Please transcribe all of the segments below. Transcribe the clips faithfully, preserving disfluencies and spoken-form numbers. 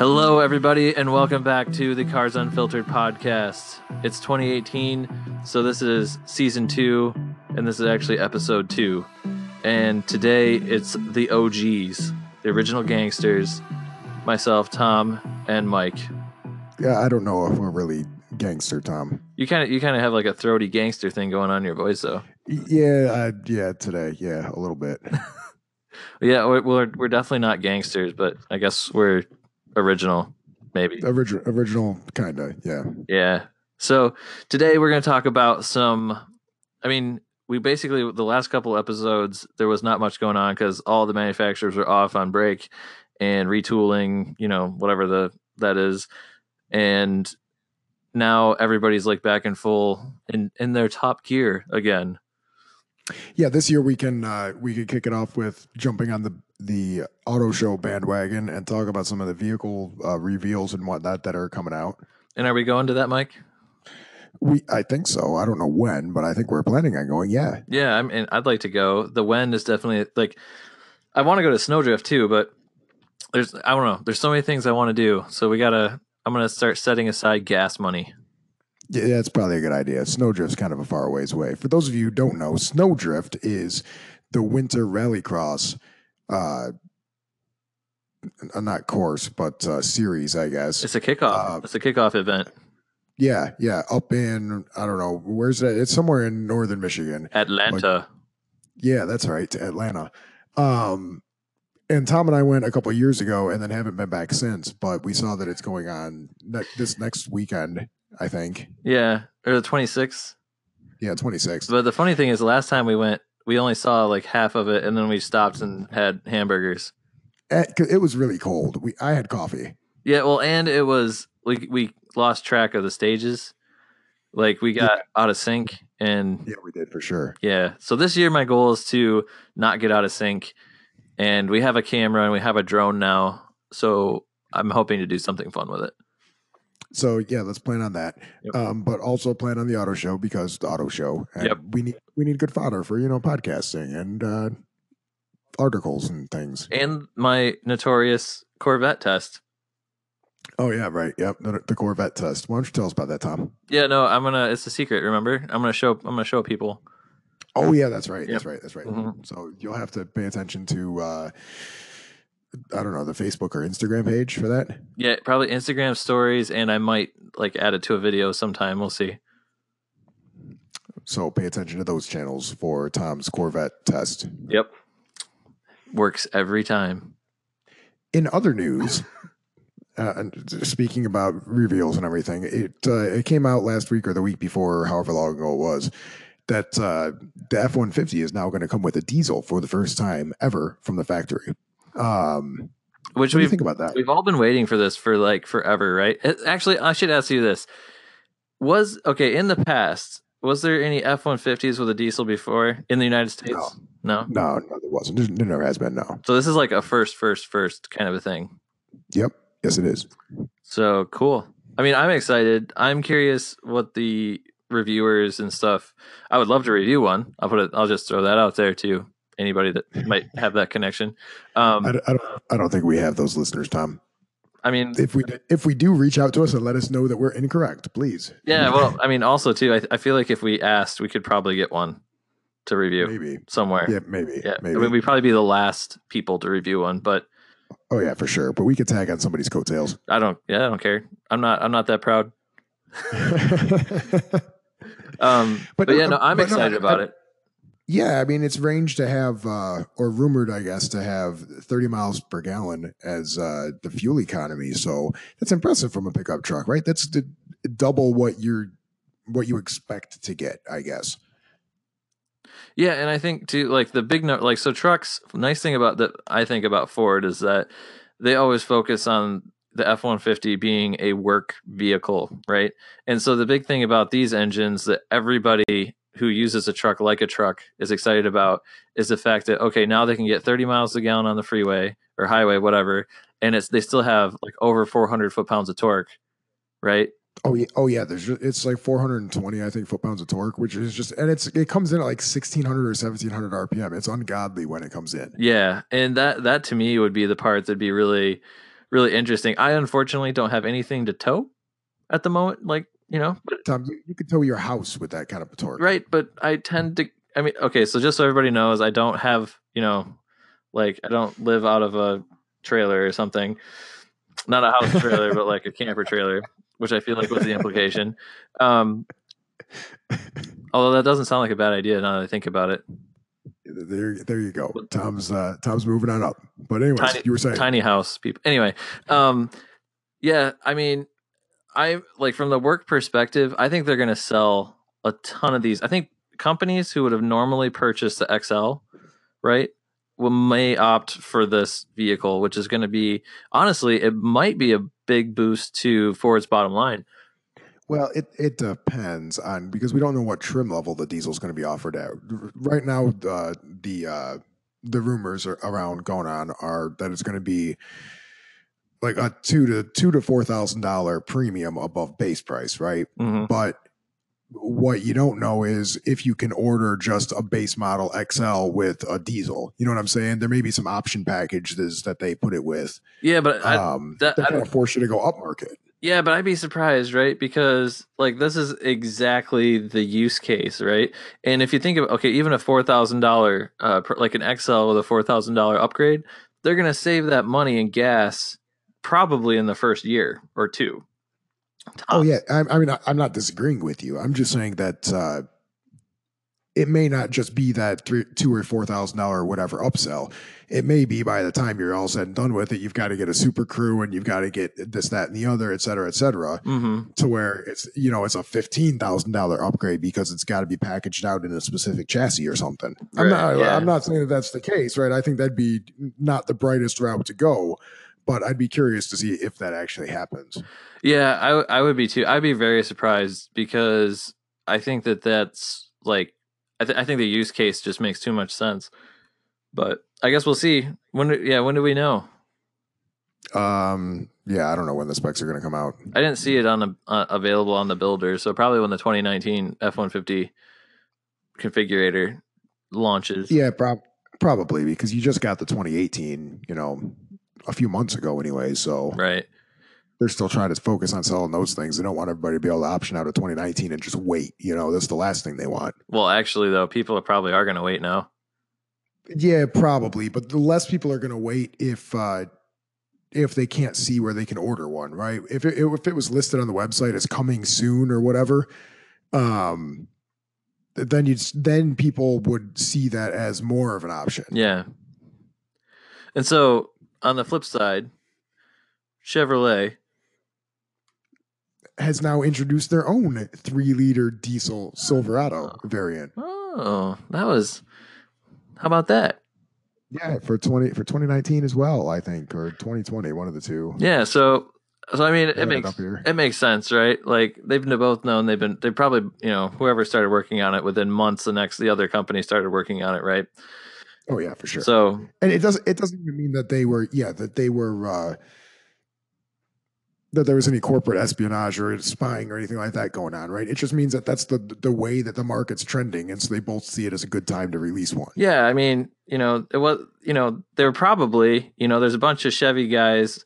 Hello, everybody, and welcome back to the Cars Unfiltered podcast. It's twenty eighteen, so this is season two, and this is actually episode two. And today, it's the O Gs, the original gangsters, myself, Tom, and Mike. Yeah, I don't know if we're really gangster, Tom. You kind of you kind of have like a throaty gangster thing going on in your voice, though. Yeah, uh, yeah, today, yeah, a little bit. Yeah, we're, we're we're definitely not gangsters, but I guess we're original, maybe. Original, original kind of, yeah. Yeah. So today we're going to talk about some, I mean, we basically, the last couple episodes, there was not much going on because all the manufacturers were off on break and retooling, you know, whatever the that is. And now everybody's like back in full in, in their top gear again. Yeah, this year we can uh, we can kick it off with jumping on the the auto show bandwagon and talk about some of the vehicle uh, reveals and whatnot that are coming out. And are we going to that, Mike? We I think so. I don't know when, but I think we're planning on going. Yeah, yeah. I'm and I'd like to go. The when is definitely like I want to go to Snowdrift too, but there's I don't know. There's so many things I want to do, so we gotta. I'm gonna start setting aside gas money. Yeah, that's probably a good idea. Snowdrift's kind of a far ways away. For those of you who don't know, Snowdrift is the winter rallycross, uh, not course, but uh, series, I guess. It's a kickoff. Uh, it's a kickoff event. Yeah, yeah. Up in, I don't know, where's that? It's somewhere in northern Michigan. Atlanta. But, yeah, that's right, Atlanta. Um, and Tom and I went a couple of years ago and then haven't been back since, but we saw that it's going on ne- this next weekend. I think. Yeah. Or the twenty-sixth. Yeah, twenty-sixth. But the funny thing is, the last time we went, we only saw like half of it, and then we stopped and had hamburgers. It was really cold. We I had coffee. Yeah, well, and it was like we lost track of the stages. Like we got yeah. out of sync, and yeah, we did for sure. Yeah. So this year, my goal is to not get out of sync, and we have a camera and we have a drone now, so I'm hoping to do something fun with it. So, yeah, let's plan on that. Yep. Um, but also plan on the auto show because the auto show. And yep. We need we need good fodder for, you know, podcasting and uh, articles and things. And my notorious Corvette test. Oh, yeah, right. Yep. The, the Corvette test. Why don't you tell us about that, Tom? Yeah, no, I'm going to. It's a secret. Remember, I'm going to show I'm going to show people. Oh, yeah, that's right. Yep. That's right. That's right. Mm-hmm. So you'll have to pay attention to. Uh, I don't know, the Facebook or Instagram page for that? Yeah, probably Instagram stories, and I might like add it to a video sometime. We'll see. So pay attention to those channels for Tom's Corvette test. Yep. Works every time. In other news, uh, and speaking about reveals and everything, it uh, it came out last week or the week before, however long ago it was, that uh, the F one fifty is now going to come with a diesel for the first time ever from the factory. Um, which we think about that. We've all been waiting for this for like forever, right? Actually, I should ask you this: was okay in the past? Was there any F one fifties with a diesel before in the United States? No, no, no, no there wasn't. There, there never has been. No. So this is like a first, first, first kind of a thing. Yep. Yes, it is. So cool. I mean, I'm excited. I'm curious what the reviewers and stuff. I would love to review one. I'll put it. I'll just throw that out there too. Anybody that might have that connection. Um, I, I, don't, I don't think we have those listeners, Tom. I mean, if we if we do, reach out to us and let us know that we're incorrect, please. Yeah, well, I mean, also, too, I, I feel like if we asked, we could probably get one to review maybe somewhere. Yeah, maybe. Yeah, maybe. I mean, we'd probably be the last people to review one, but. Oh, yeah, for sure. But we could tag on somebody's coattails. I don't. Yeah, I don't care. I'm not. I'm not that proud. um, but, but yeah, no, I'm excited no, about I, it. Yeah, I mean, it's range to have, uh, or rumored, I guess, to have thirty miles per gallon as uh, the fuel economy. So that's impressive from a pickup truck, right? That's the double what you're, what you expect to get, I guess. Yeah, and I think too, like the big, like so trucks. Nice thing about that, I think about Ford is that they always focus on the F one fifty being a work vehicle, right? And so the big thing about these engines that everybody who uses a truck like a truck is excited about is the fact that, okay, now they can get thirty miles a gallon on the freeway or highway, whatever. And it's, they still have like over four hundred foot pounds of torque, right? Oh yeah. Oh yeah. There's, it's like four hundred twenty, I think, foot pounds of torque, which is just, and it's, it comes in at like sixteen hundred or seventeen hundred R P M. It's ungodly when it comes in. Yeah. And that, that to me would be the part that'd be really, really interesting. I unfortunately don't have anything to tow at the moment. Like, you know, but, Tom, you, you can tow your house with that kind of torque. Right. But I tend to, I mean, okay. So just so everybody knows, I don't have, you know, like I don't live out of a trailer or something, not a house trailer, but like a camper trailer, which I feel like was the implication. Um, although that doesn't sound like a bad idea now that I think about it. There, there you go. Tom's, uh, Tom's moving on up. But anyways, tiny, you were saying tiny house people. Anyway, um, yeah, I mean, I like from the work perspective, I think they're going to sell a ton of these. I think companies who would have normally purchased the X L, right, will may opt for this vehicle, which is going to be, honestly, it might be a big boost to Ford's bottom line. Well, it, it depends on, because we don't know what trim level the diesel is going to be offered at. Right now, uh, the uh, the rumors are around going on are that it's going to be like a two to two to four thousand dollar premium above base price, right? Mm-hmm. But what you don't know is if you can order just a base model X L with a diesel. You know what I'm saying? There may be some option packages that they put it with. Yeah, but I, um, that, that kind of force you to go upmarket. Yeah, but I'd be surprised, right? Because like this is exactly the use case, right? And if you think of, okay, even a four thousand dollars, uh, like an X L with a four thousand dollars upgrade, they're going to save that money in gas probably in the first year or two. Tops. Oh, yeah. I, I mean, I, I'm not disagreeing with you. I'm just saying that uh, it may not just be that three, two or four thousand dollars or whatever upsell. It may be by the time you're all said and done with it, you've got to get a super crew and you've got to get this, that, and the other, et cetera, et cetera, mm-hmm. to where it's, you know, it's a fifteen thousand dollars upgrade because it's got to be packaged out in a specific chassis or something. Right, I'm not, yeah. I'm not saying that that's the case, right? I think that'd be not the brightest route to go, but I'd be curious to see if that actually happens. Yeah, I, I would be too. I'd be very surprised because I think that that's like, I, th- I think the use case just makes too much sense, but I guess we'll see when. Do, yeah, when do we know? Um, yeah, I don't know when the specs are going to come out. I didn't see it on the uh, available on the builder, so probably when the twenty nineteen F one fifty configurator launches. Yeah, prob- probably because you just got the twenty eighteen, you know, a few months ago anyway. So right, they're still trying to focus on selling those things. They don't want everybody to be able to option out of twenty nineteen and just wait. You know, that's the last thing they want. Well, actually, though, people are probably are going to wait now. Yeah, probably. But the less people are going to wait if uh, if they can't see where they can order one, right? If it, if it was listed on the website as coming soon or whatever, um, then you then people would see that as more of an option. Yeah. And so on the flip side, Chevrolet has now introduced their own three-liter diesel Silverado oh. variant. Oh, that was. How about that? Yeah, for twenty for twenty nineteen as well, I think, or twenty twenty, one of the two. Yeah, so so I mean, it, it makes it makes sense, right? Like they've been both known they've been they probably you know whoever started working on it within months, the next the other company started working on it, right? Oh yeah, for sure. So and it doesn't it doesn't even mean that they were yeah that they were uh, that there was any corporate espionage or spying or anything like that going on, right? It just means that that's the the way that the market's trending, and so they both see it as a good time to release one. Yeah, I mean, you know, it was, you know, they're probably, you know, there's a bunch of Chevy guys,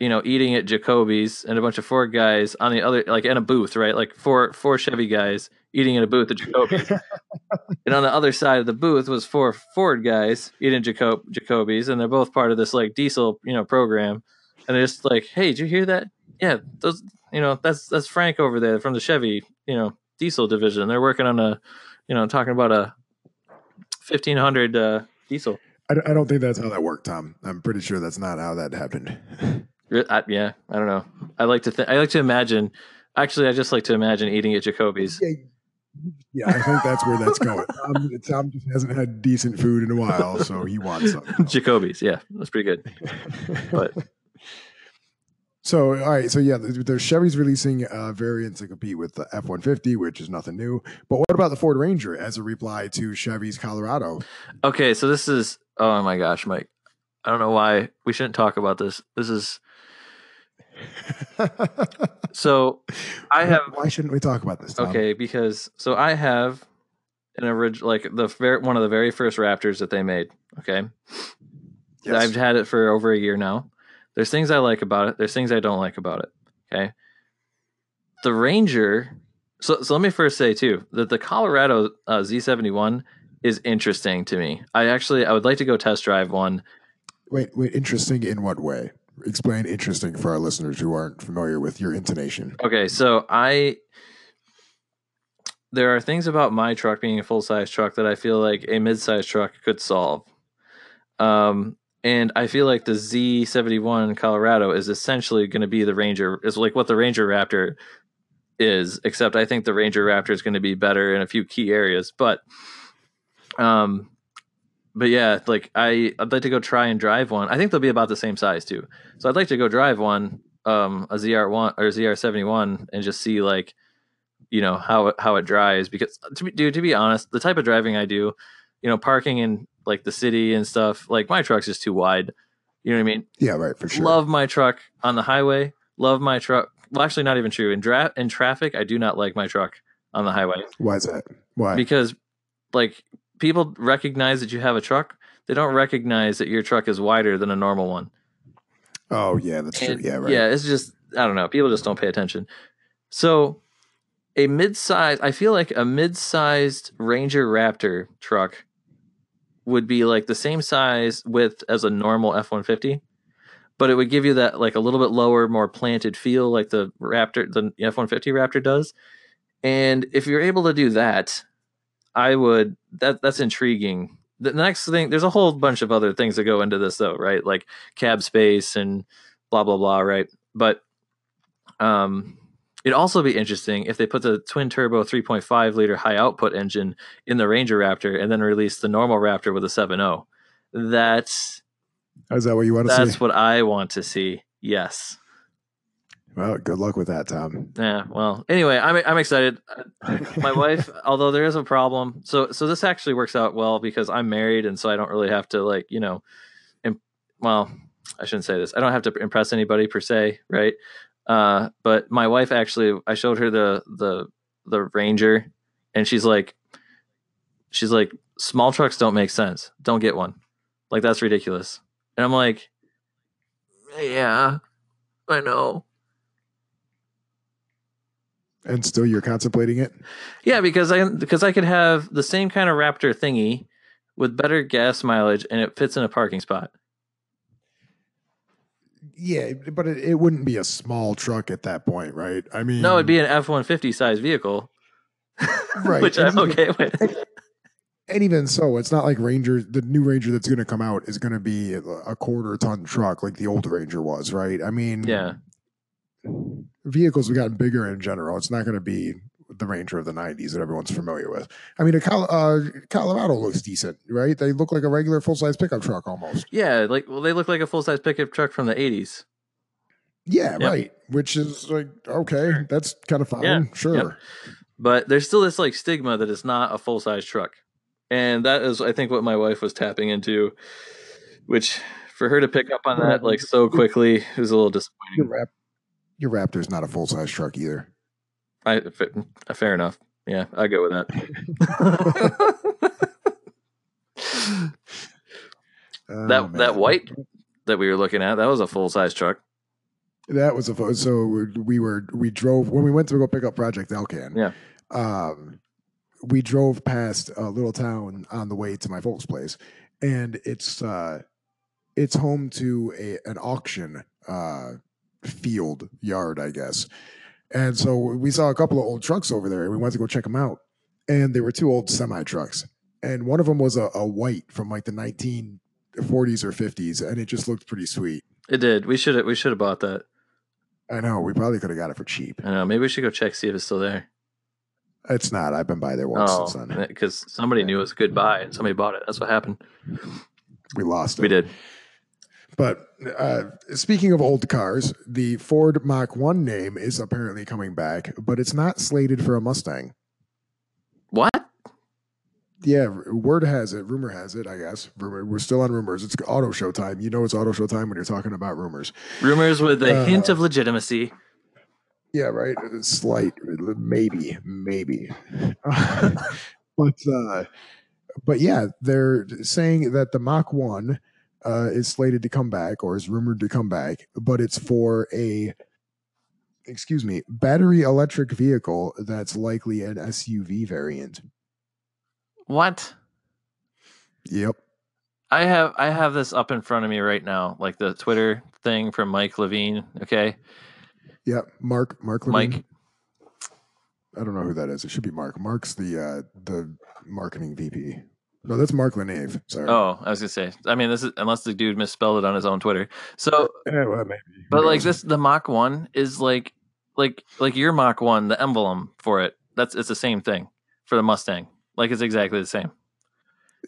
you know, eating at Jacoby's, and a bunch of Ford guys on the other, like in a booth, right? Like four four Chevy guys eating in a booth at Jacoby's, and on the other side of the booth was four Ford guys eating Jacob Jacoby's, and they're both part of this like diesel, you know, program. And they're just like, hey, did you hear that? Yeah, those, you know, that's that's Frank over there from the Chevy, you know, diesel division. They're working on a, you know, talking about a fifteen hundred uh, diesel. I, I don't think that's how that worked, Tom. I'm pretty sure that's not how that happened. I, yeah, I don't know. I like to think. I like to imagine. Actually, I just like to imagine eating at Jacoby's. Yeah, yeah I think that's where that's going. Tom, Tom just hasn't had decent food in a while, so he wants something. Jacoby's, yeah, that's pretty good. But. So, all right. So, yeah, there's Chevy's releasing uh, variants to compete with the F one fifty, which is nothing new. But what about the Ford Ranger as a reply to Chevy's Colorado? Okay. So this is, oh my gosh, Mike. I don't know why we shouldn't talk about this. This is, so I have. Why shouldn't we talk about this, Tom? Okay. Because, so I have an original, like the very, one of the very first Raptors that they made. Okay. Yes. I've had it for over a year now. There's things I like about it. There's things I don't like about it. Okay. The Ranger. So, so let me first say too, that the Colorado uh, Z seventy-one is interesting to me. I actually, I would like to go test drive one. Wait, wait, interesting in what way? Explain interesting for our listeners who aren't familiar with your intonation. Okay. So I, there are things about my truck being a full size truck that I feel like a mid-size truck could solve. Um, And I feel like the Z seventy-one Colorado is essentially going to be the Ranger, is like what the Ranger Raptor is, except I think the Ranger Raptor is going to be better in a few key areas. But, um, but yeah, like I, I'd like to go try and drive one. I think they'll be about the same size too. So I'd like to go drive one, um, a Z R one or Z R seventy-one, and just see like, you know, how it, how it drives. Because, to be, dude, to be honest, the type of driving I do, you know, parking in like the city and stuff, like my truck's just too wide. You know what I mean? Yeah, right. For sure. Love my truck on the highway. Love my truck. Well, actually, not even true. In dra- in traffic, I do not like my truck on the highway. Why is that? Why? Because like people recognize that you have a truck. They don't recognize that your truck is wider than a normal one. Oh yeah, that's and, true. Yeah, right. Yeah, it's just, I don't know. People just don't pay attention. So a mid-size, I feel like a mid-sized Ranger Raptor truck would be like the same size width as a normal F one fifty, but it would give you that like a little bit lower, more planted feel like the Raptor, the F one fifty Raptor does. And if you're able to do that, I would, that that's intriguing. The next thing, there's a whole bunch of other things that go into this though, right? Like cab space and blah, blah, blah. Right. But, um, it'd also be interesting if they put the twin turbo three point five liter high output engine in the Ranger Raptor and then release the normal Raptor with a seven point oh. That's, is that what you want to see? That's what I want to see. Yes. Well, good luck with that, Tom. Yeah. Well, anyway, I'm I'm excited. My wife, although there is a problem. So, so this actually works out well because I'm married. And so I don't really have to like, you know, imp- well, I shouldn't say this. I don't have to impress anybody per se. Right. Uh, but my wife actually, I showed her the, the, the Ranger and she's like, she's like, small trucks don't make sense. Don't get one. Like, that's ridiculous. And I'm like, yeah, I know. And still you're contemplating it? Yeah, because I, because I could have the same kind of Raptor thingy with better gas mileage and it fits in a parking spot. Yeah, but it, it wouldn't be a small truck at that point, right? I mean, no, it'd be an F one fifty size vehicle, right? Which and I'm even, okay with. And, and even so, it's not like Ranger, the new Ranger that's going to come out is going to be a quarter ton truck like the old Ranger was, right? I mean, yeah, vehicles have gotten bigger in general. It's not going to be the Ranger of the nineties that everyone's familiar with. I mean, a Col- uh, Colorado looks decent, right? They look like a regular full-size pickup truck almost. Yeah, like, well, they look like a full-size pickup truck from the eighties. Yeah, yep. Right. Which is like, okay, that's kind of fine. Yeah. Sure. Yep. But there's still this like stigma that it's not a full-size truck. And that is, I think, what my wife was tapping into, which for her to pick up on that like so quickly is a little disappointing. Your, rap- your Raptor's not a full-size truck either. I, fair enough. Yeah, I go with that. oh, that man. That white that we were looking at, that was a full size truck. That was a so we were we drove when we went to go pick up Project Elcan. Yeah, um, we drove past a little town on the way to my folks' place, and it's uh, it's home to a an auction uh, field yard, I guess. And so we saw a couple of old trucks over there and we went to go check them out. And there were two old semi trucks. And one of them was a, a white from like the nineteen forties or fifties. And it just looked pretty sweet. It did. We should have, we should have bought that. I know. We probably could have got it for cheap. I know. Maybe we should go check, see if it's still there. It's not. I've been by there once. Oh, since then. Because somebody knew it was a good buy and somebody bought it. That's what happened. We lost it. We did. But uh, speaking of old cars, the Ford Mach one name is apparently coming back, but it's not slated for a Mustang. What? Yeah, word has it, rumor has it, I guess. Rumor, we're still on rumors. It's auto show time. You know it's auto show time when you're talking about rumors. Rumors with a uh, hint of legitimacy. Yeah, right. Slight. Maybe. Maybe. but, uh, but yeah, they're saying that the Mach one... uh, is slated to come back, or is rumored to come back, but it's for a, excuse me, battery electric vehicle that's likely an S U V variant. What? Yep. I have I have this up in front of me right now, like the Twitter thing from Mike Levine. Okay. Yeah, Mark Mark Levine. Mike. I don't know who that is. It should be Mark. Mark's the uh, the marketing V P. No, that's Mark Leneve. Sorry. Oh, I was gonna say. I mean, this is unless the dude misspelled it on his own Twitter. So, yeah, well, maybe. But maybe. Like this, the Mach one is like like like your Mach one, the emblem for it. That's it's the same thing for the Mustang. Like it's exactly the same.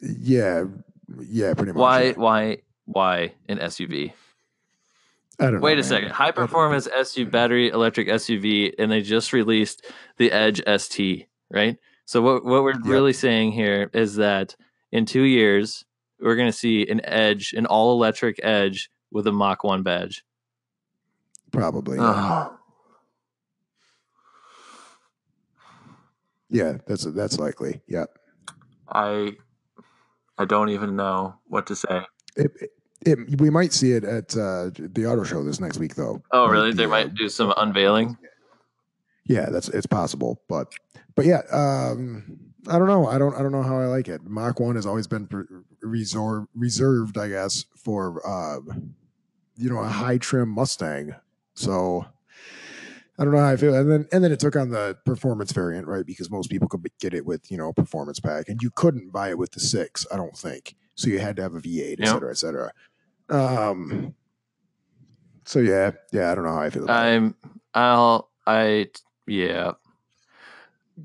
Yeah. Yeah, pretty much. Why, why, why an S U V? I don't know. Wait a second. High performance S U V, battery electric S U V, and they just released the Edge S T, right? So what what we're really saying here is that in two years we're going to see an Edge, an all electric Edge with a Mach one badge. Probably. Yeah, yeah that's that's likely. Yeah. I. I don't even know what to say. It, it, it, we might see it at uh, the auto show this next week, though. Oh, really? The, they might do some unveiling. Yeah, that's it's possible, but but yeah, um, I don't know. I don't I don't know how I like it. Mach one has always been pre- reserve, reserved, I guess, for uh, you know, a high trim Mustang. So I don't know how I feel. And then and then it took on the performance variant, right? Because most people could get it with, you know, a performance pack. And you couldn't buy it with the six, I don't think. So you had to have a V eight, yep. et cetera, et cetera. Um, so, yeah. Yeah, I don't know how I feel about I'm, it. I'll, I, yeah.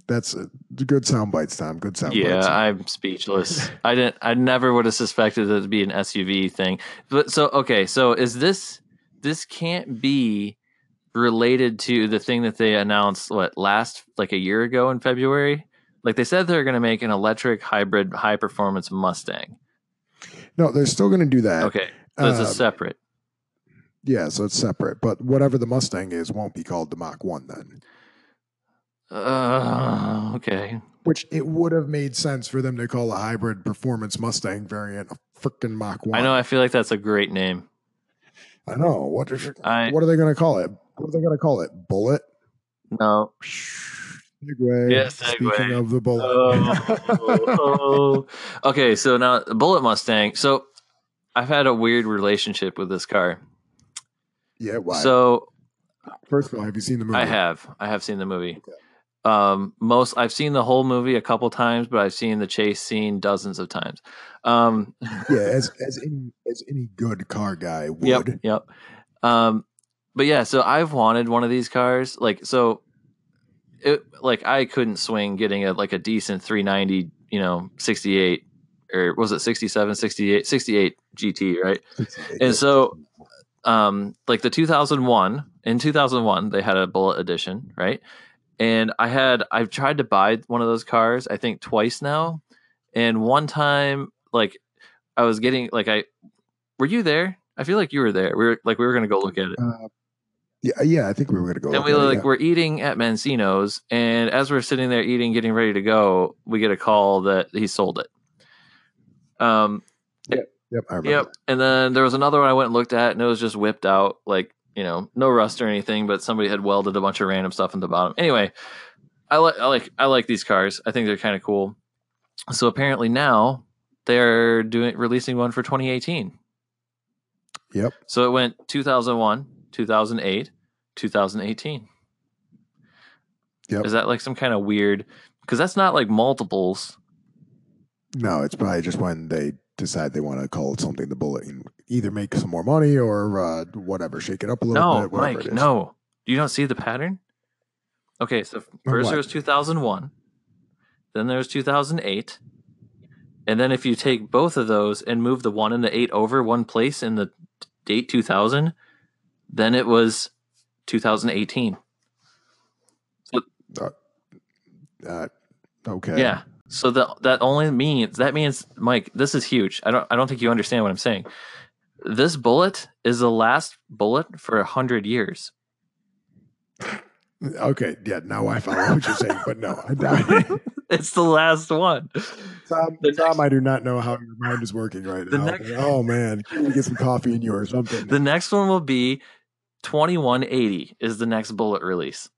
That's a, good sound bites, Tom. Good sound yeah, bites. Yeah, I'm speechless. I didn't. I never would have suspected it to be an S U V thing. But so, okay. So is this, this can't be related to the thing that they announced what last like a year ago in February, like they said they're going to make an electric hybrid high performance Mustang. No, they're still going to do that. Okay, so it's uh, a separate. Yeah, so it's separate. But whatever the Mustang is, won't be called the Mach one then. Uh, okay. Which it would have made sense for them to call a hybrid performance Mustang variant a freaking Mach one. I know. I feel like that's a great name. I know. What is it, I, what are they going to call it? What are they going to call it? Bullitt? No. Segway. Yes, yeah, Segway. Speaking of the Bullitt. Oh, oh, oh. Okay, so now the Bullitt Mustang. So I've had a weird relationship with this car. Yeah, why? So first of all, have you seen the movie? I have. I have seen the movie. Okay. Um, most I've seen the whole movie a couple times, but I've seen the chase scene dozens of times. Um, yeah, as as any as any good car guy would. Yep. Yep. Um, But yeah, so I've wanted one of these cars. Like, so it, like I couldn't swing getting a, like a decent three ninety, you know, sixty-eight or was it sixty-seven, sixty-eight, sixty-eight G T, right? sixty-eight. And so, um, like the two thousand one in two thousand one, they had a Bullitt edition, right? And I had, I've tried to buy one of those cars, I think twice now. And one time, like I was getting, like I, were you there? I feel like you were there. We were like, we were going to go look at it. Uh, Yeah, yeah, I think we were going to go. And we like yeah. we're eating at Mancino's, and as we're sitting there eating, getting ready to go, we get a call that he sold it. Um, yep, yep, I remember. Yep. And then there was another one I went and looked at, and it was just whipped out, like you know, no rust or anything, but somebody had welded a bunch of random stuff in the bottom. Anyway, I like, I like, I like these cars. I think they're kind of cool. So apparently now they're doing releasing one for twenty eighteen. Yep. So it went two thousand one. two thousand eight, two thousand eighteen. Yep. Is that like some kind of weird? Because that's not like multiples. No, it's probably just when they decide they want to call it something the Bullitt and either make some more money or uh, whatever, shake it up a little no, bit. Whatever Mike, it is. No, you don't see the pattern? Okay, so first there was two thousand one, then there was two thousand eight, and then if you take both of those and move the one and the eight over one place in the date two thousand, then it was two thousand eighteen. So, uh, uh, okay. Yeah. So the, that only means, that means, Mike, this is huge. I don't I don't think you understand what I'm saying. This Bullitt is the last Bullitt for one hundred years. Okay. Yeah, now I follow what you're saying, but no, I doubt it. It's the last one. Tom, the Tom next, I do not know how your mind is working right now. Next, oh, man. Get some coffee in you or something. The next one will be twenty-one eighty is the next Bullitt release.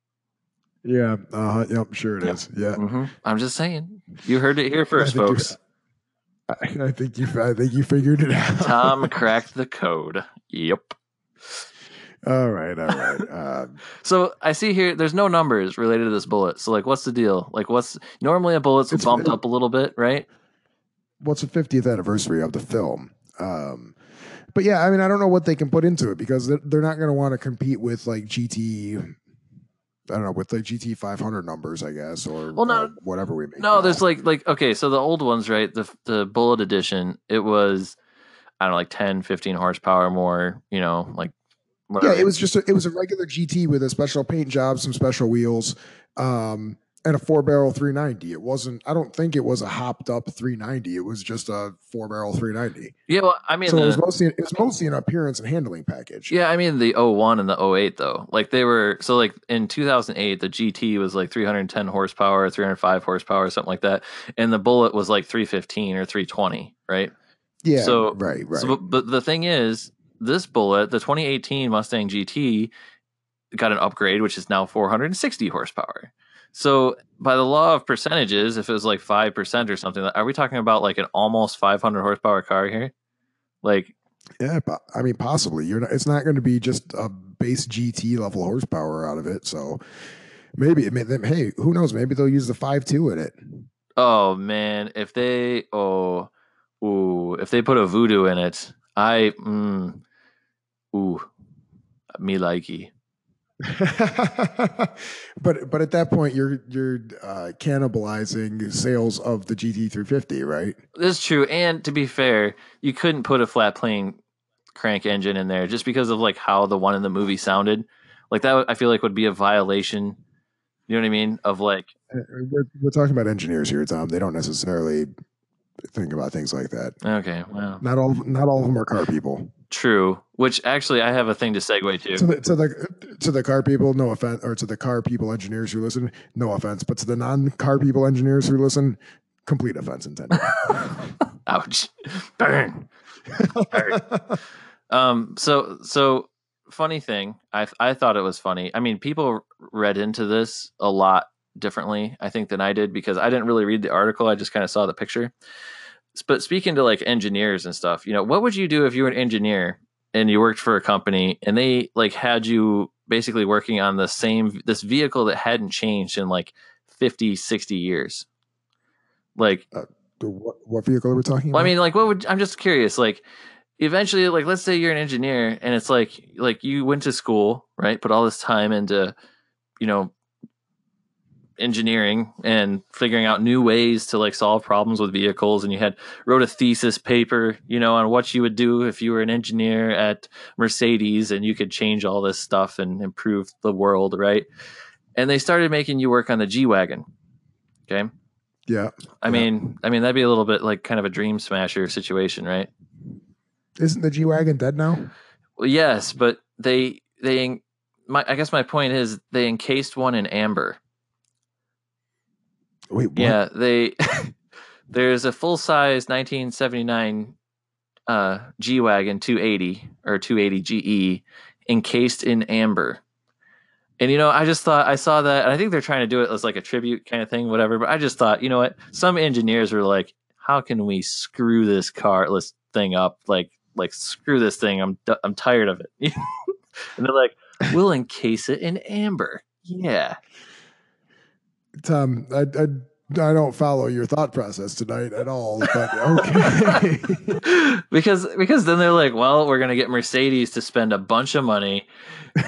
Yeah. Uh-huh. Yep. Sure it yep. is. Yeah. Mm-hmm. I'm just saying. You heard it here first, folks. I think you I think you figured it out. Tom cracked the code. Yep. All right, all right. Uh, so I see here there's no numbers related to this Bullitt. So like what's the deal? Like what's normally a Bullitt's bumped it, up a little bit, right? Well, it's the fiftieth anniversary of the film. Um but yeah, I mean I don't know what they can put into it because they're, they're not going to want to compete with like G T I don't know, with like G T five hundred numbers, I guess, or, well, no, or whatever we make. No, now. There's like, like, okay, so the old ones, right? The the Bullitt edition, it was, I don't know, like ten, fifteen horsepower more, you know, like whatever. Yeah, it was just, a, it was a regular G T with a special paint job, some special wheels, um, and a four barrel three ninety. It wasn't, I don't think it was a hopped up three ninety. It was just a four barrel three ninety. Yeah, well, I mean, so the, it was mostly, it was mostly an appearance and handling package. Yeah, I mean, the oh one and the oh eight though, like they were, so like in two thousand eight, the G T was like three hundred ten horsepower, three hundred five horsepower, something like that. And the Bullitt was like three fifteen or three twenty, right? Yeah, so, right, right. So, but the thing is, this Bullitt, the twenty eighteen Mustang G T, got an upgrade, which is now four hundred sixty horsepower. So by the law of percentages, if it was like five percent or something, are we talking about like an almost five hundred horsepower car here? Like, yeah, I mean, possibly. You're not, it's not going to be just a base G T level horsepower out of it. So maybe, it made them, hey, who knows? Maybe they'll use the five two in it. Oh, man. If they, oh, ooh, if they put a voodoo in it, I, mm, ooh, me likey. but but at that point you're you're uh, cannibalizing sales of the G T three fifty, right? That's true. And to be fair, you couldn't put a flat plane crank engine in there just because of like how the one in the movie sounded. Like that, I feel like would be a violation. You know what I mean? Of like we're we're talking about engineers here, Tom. They don't necessarily think about things like that. Okay, well, not all not all of them are car people. True. Which actually, I have a thing to segue to. To the, to the to the car people, no offense, or to the car people engineers who listen, no offense, but to the non-car people engineers who listen, complete offense intended. Ouch! Burn. Burn. um. So so funny thing. I I thought it was funny. I mean, people read into this a lot differently, I think, than I did because I didn't really read the article. I just kind of saw the picture. But speaking to like engineers and stuff, you know, what would you do if you were an engineer and you worked for a company and they like had you basically working on the same, this vehicle that hadn't changed in like fifty, sixty years? Like uh, what, what vehicle are we talking about? I mean, like what would, I'm just curious, like eventually, like, let's say you're an engineer and it's like, like you went to school, right? Put all this time into, you know, engineering and figuring out new ways to like solve problems with vehicles, and you had wrote a thesis paper, you know, on what you would do if you were an engineer at Mercedes and you could change all this stuff and improve the world, right? And they started making you work on the G-Wagon. Okay. Yeah. I yeah. mean, I mean that'd be a little bit like kind of a dream smasher situation, right? Isn't the G-Wagon dead now? Well, yes, but they they my I guess my point is they encased one in amber. Wait, what? Yeah, they there's a full size nineteen seventy-nine uh, G-Wagon two eighty or two eighty G E encased in amber. And, you know, I just thought I saw that. And I think they're trying to do it as like a tribute kind of thing, whatever. But I just thought, you know what? Some engineers were like, how can we screw this car, this thing up? Like, like screw this thing. I'm I'm tired of it. And they're like, we'll encase it in amber. Yeah. Tom, I, I I don't follow your thought process tonight at all. But okay, because because then they're like, well, we're gonna get Mercedes to spend a bunch of money,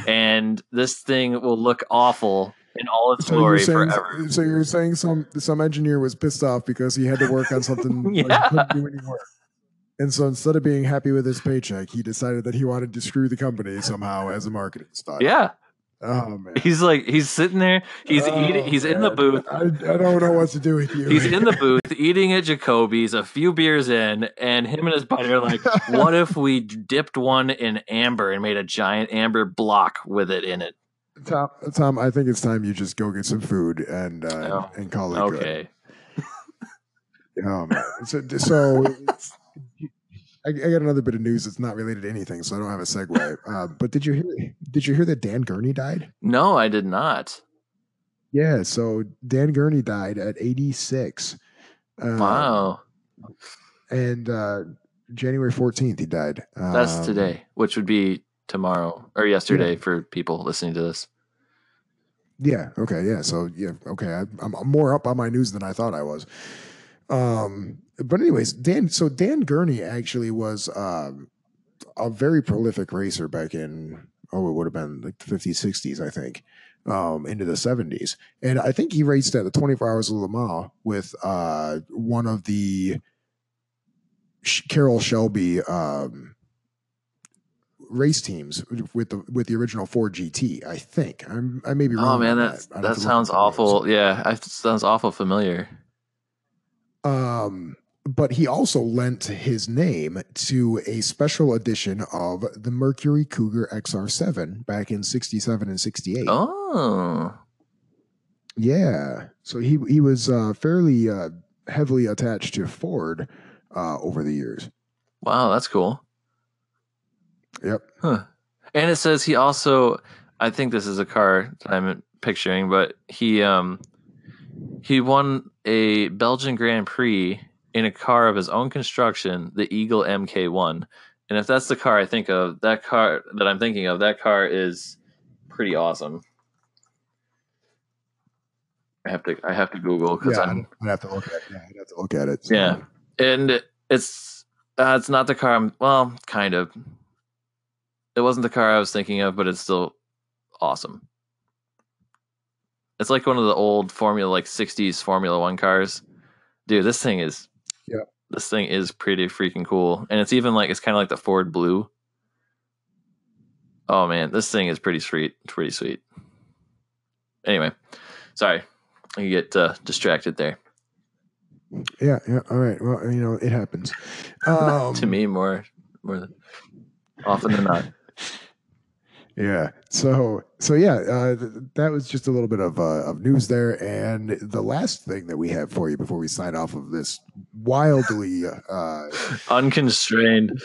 and this thing will look awful in all its so glory saying, forever. So you're saying some some engineer was pissed off because he had to work on something yeah. like he couldn't do any work. And so instead of being happy with his paycheck, he decided that he wanted to screw the company somehow as a marketing stunt. Yeah. Oh man, he's like he's sitting there. He's oh, eating. He's man. in the booth. I, I don't know what to do with you. He's in the booth eating at Jacoby's, a few beers in, and him and his buddy are like, "What if we dipped one in amber and made a giant amber block with it in it?" Tom, Tom, I think it's time you just go get some food and uh, oh, and call it okay. good. Oh man! So, so I, I got another bit of news that's not related to anything, so I don't have a segue. Uh, but did you hear? Did you hear that Dan Gurney died? No, I did not. Yeah, so Dan Gurney died at eighty-six. Uh, wow. And uh, January fourteenth, he died. Um, that's today, which would be tomorrow or yesterday yeah. for people listening to this. Yeah. Okay. Yeah. So yeah. Okay. I, I'm more up on my news than I thought I was. Um, but anyways, Dan, so Dan Gurney actually was, um, a very prolific racer back in, oh, it would have been like the fifties, sixties, I think, um, into the seventies. And I think he raced at the twenty-four hours of Le Mans with, uh, one of the Carroll Shelby, um, race teams with the with the original Ford G T, I think. I'm, I may be wrong. Oh man, that's, that that sounds awful. Years. Yeah, that sounds awful familiar. Um, but he also lent his name to a special edition of the Mercury Cougar X R seven back in sixty-seven and sixty-eight. Oh, yeah. So he he was uh, fairly uh, heavily attached to Ford uh, over the years. Wow, that's cool. Yep. Huh. And it says he also, I think this is a car that I'm picturing, but he um he won a Belgian Grand Prix in a car of his own construction, the Eagle M K one. And if that's the car I think of, that car that I'm thinking of, that car is pretty awesome. I have to I have to Google because yeah, I'm I'd have to look at it. Yeah, I'd have to look at it. So. Yeah. And it's uh, it's not the car I'm well, kind of. It wasn't the car I was thinking of, but it's still awesome. It's like one of the old Formula, like sixties Formula One cars. Dude, this thing is, yeah, this thing is pretty freaking cool. And it's even like, it's kind of like the Ford Blue. Oh man, this thing is pretty sweet. It's pretty sweet. Anyway, sorry, you get uh, distracted there. Yeah, yeah. All right. Well, you know, it happens. Um, to me, more, more than often than not. Yeah. So, so yeah, uh, th that was just a little bit of, uh, of news there. And the last thing that we have for you before we sign off of this wildly, uh, unconstrained,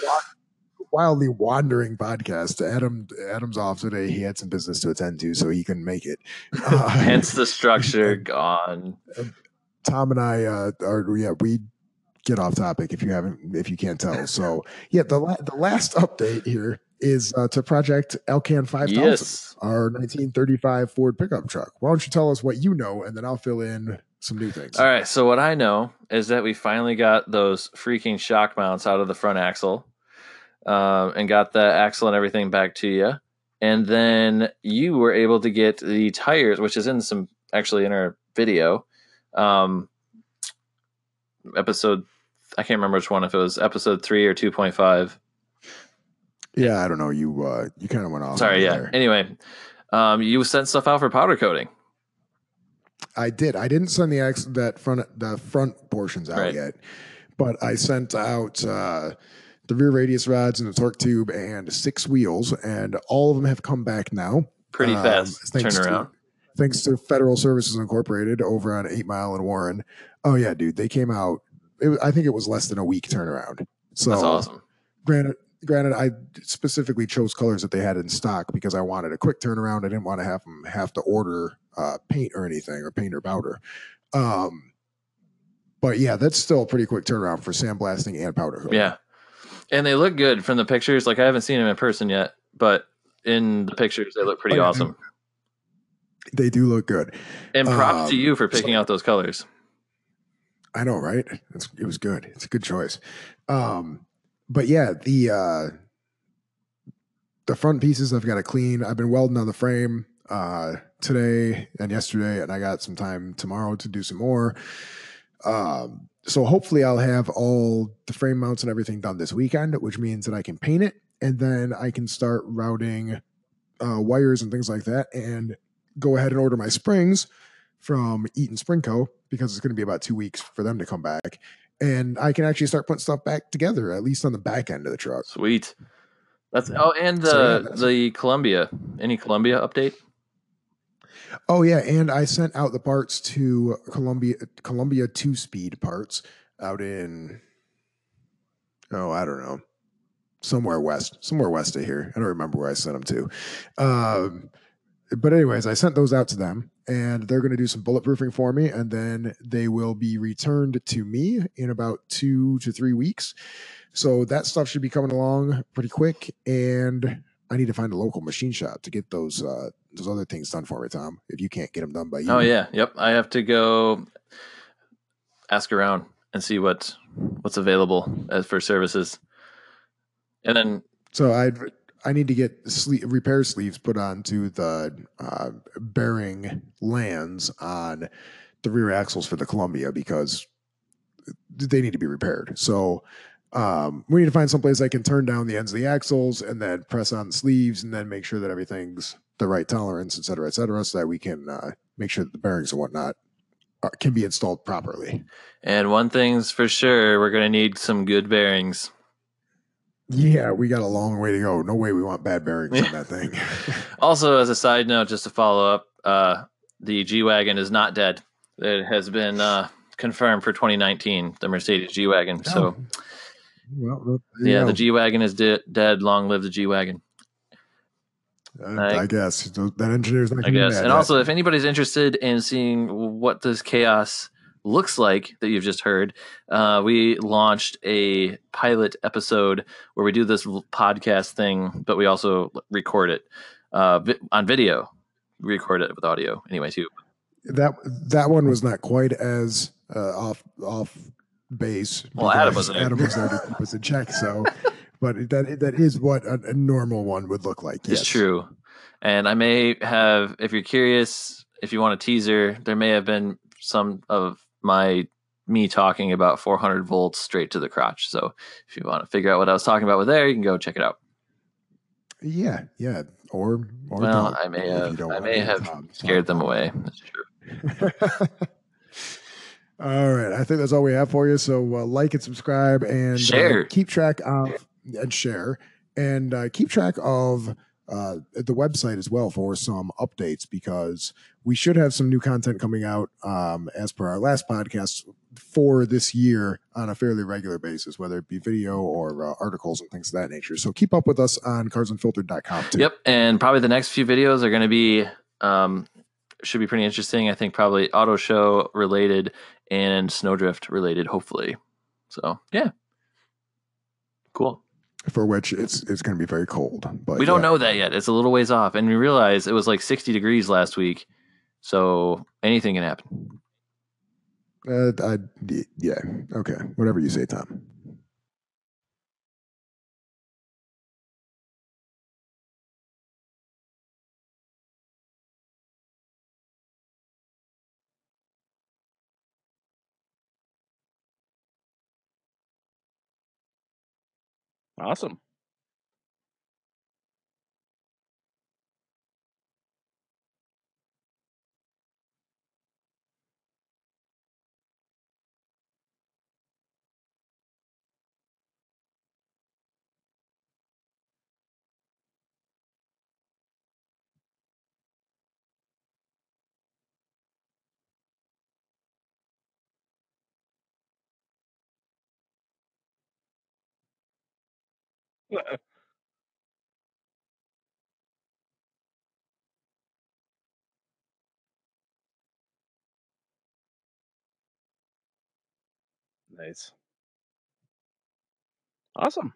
wildly wandering podcast, Adam, Adam's off today. He had some business to attend to, so he couldn't make it. Uh, Hence the structure gone. Tom and I, uh, are, yeah, we, get off topic if you haven't, if you can't tell. So yeah, the la the last update here is uh, to Project Elcan five thousand, yes. Our nineteen thirty-five Ford pickup truck. Why don't you tell us what you know, and then I'll fill in some new things. All right. So what I know is that we finally got those freaking shock mounts out of the front axle, um, and got the axle and everything back to you. And then you were able to get the tires, which is in some, actually in our video, um, episode, I can't remember which one, if it was episode three or two point five. Yeah, I don't know. You uh, you kind of went off. Sorry, yeah. There. Anyway, um, you sent stuff out for powder coating. I did. I didn't send the ex that front the front portions out right. yet, but I sent out uh, the rear radius rods and the torque tube and six wheels, and all of them have come back now. Pretty um, fast turnaround. Thanks to Federal Services Incorporated over on Eight Mile and Warren. Oh yeah, dude, they came out. It, I think it was less than a week turnaround. So that's awesome. Granted, granted, I specifically chose colors that they had in stock because I wanted a quick turnaround. I didn't want to have them have to order uh, paint or anything, or paint or powder. Um, but yeah, that's still a pretty quick turnaround for sandblasting and powder. Yeah, and they look good from the pictures. Like I haven't seen them in person yet, but in the pictures, they look pretty oh, yeah, awesome. They do look good. And props um, to you for picking so, out those colors. I know, right? It's, it was good. It's a good choice. Um, but yeah, the uh, the front pieces I've got to clean. I've been welding on the frame uh, today and yesterday, and I got some time tomorrow to do some more. Um, so hopefully I'll have all the frame mounts and everything done this weekend, which means that I can paint it, and then I can start routing uh, wires and things like that, and go ahead and order my springs from Eaton Spring Co, because it's going to be about two weeks for them to come back, and I can actually start putting stuff back together, at least on the back end of the truck. Sweet. That's oh, and the so, yeah, that's the Columbia. Any Columbia update? Oh yeah, and I sent out the parts to Columbia Columbia two speed parts out in, oh, I don't know, somewhere west, somewhere west of here. I don't remember where I sent them to. Um, but anyways, I sent those out to them, and they're going to do some bulletproofing for me, and then they will be returned to me in about two to three weeks. So that stuff should be coming along pretty quick, and I need to find a local machine shop to get those uh, those other things done for me, Tom, if you can't get them done by you. Oh, yeah. Yep. I have to go ask around and see what, what's available as for services. And then... So I I need to get sleeve, repair sleeves put onto the uh, bearing lands on the rear axles for the Columbia because they need to be repaired. So... Um, we need to find someplace I can turn down the ends of the axles and then press on the sleeves and then make sure that everything's the right tolerance, et cetera, et cetera, so that we can uh, make sure that the bearings and whatnot are, can be installed properly. And one thing's for sure, we're going to need some good bearings. Yeah, we got a long way to go. No way we want bad bearings on that thing. Also, as a side note, just to follow up, uh, the G-Wagon is not dead. It has been uh, confirmed for twenty nineteen, the Mercedes G-Wagon. Oh. So... Well, yeah, know. The G-Wagon is de- dead. Long live the G-Wagon. Uh, I, I guess. That engineer's not going to do that. And also, if anybody's interested in seeing what this chaos looks like that you've just heard, uh, we launched a pilot episode where we do this podcast thing, but we also record it uh, vi- on video. We record it with audio anyway, too. That, that one was not quite as uh, off off. Base. Well, Adam was Adam was there to keep us in check. So, but that that is what a, a normal one would look like. Yes. It's true. And I may have, if you're curious, if you want a teaser, there may have been some of my me talking about four hundred volts straight to the crotch. So, if you want to figure out what I was talking about with there, you can go check it out. Yeah, yeah. Or, or well, don't, I may have, I may have Tom, scared Tom. them away. That's true. All right. I think that's all we have for you. So uh, like and subscribe and share. Uh, keep track of and share and uh, keep track of uh, the website as well for some updates, because we should have some new content coming out um, as per our last podcast for this year on a fairly regular basis, whether it be video or uh, articles and things of that nature. So keep up with us on cars unfiltered dot com too. Yep. And probably the next few videos are going to be um, should be pretty interesting. I think probably auto show related and Snowdrift related, hopefully. So yeah, cool. For which it's it's going to be very cold, but we don't yeah. know that yet. It's a little ways off, and we realize it was like sixty degrees last week, so anything can happen. Uh, I yeah okay whatever you say, Tom. Awesome. Nice. Awesome.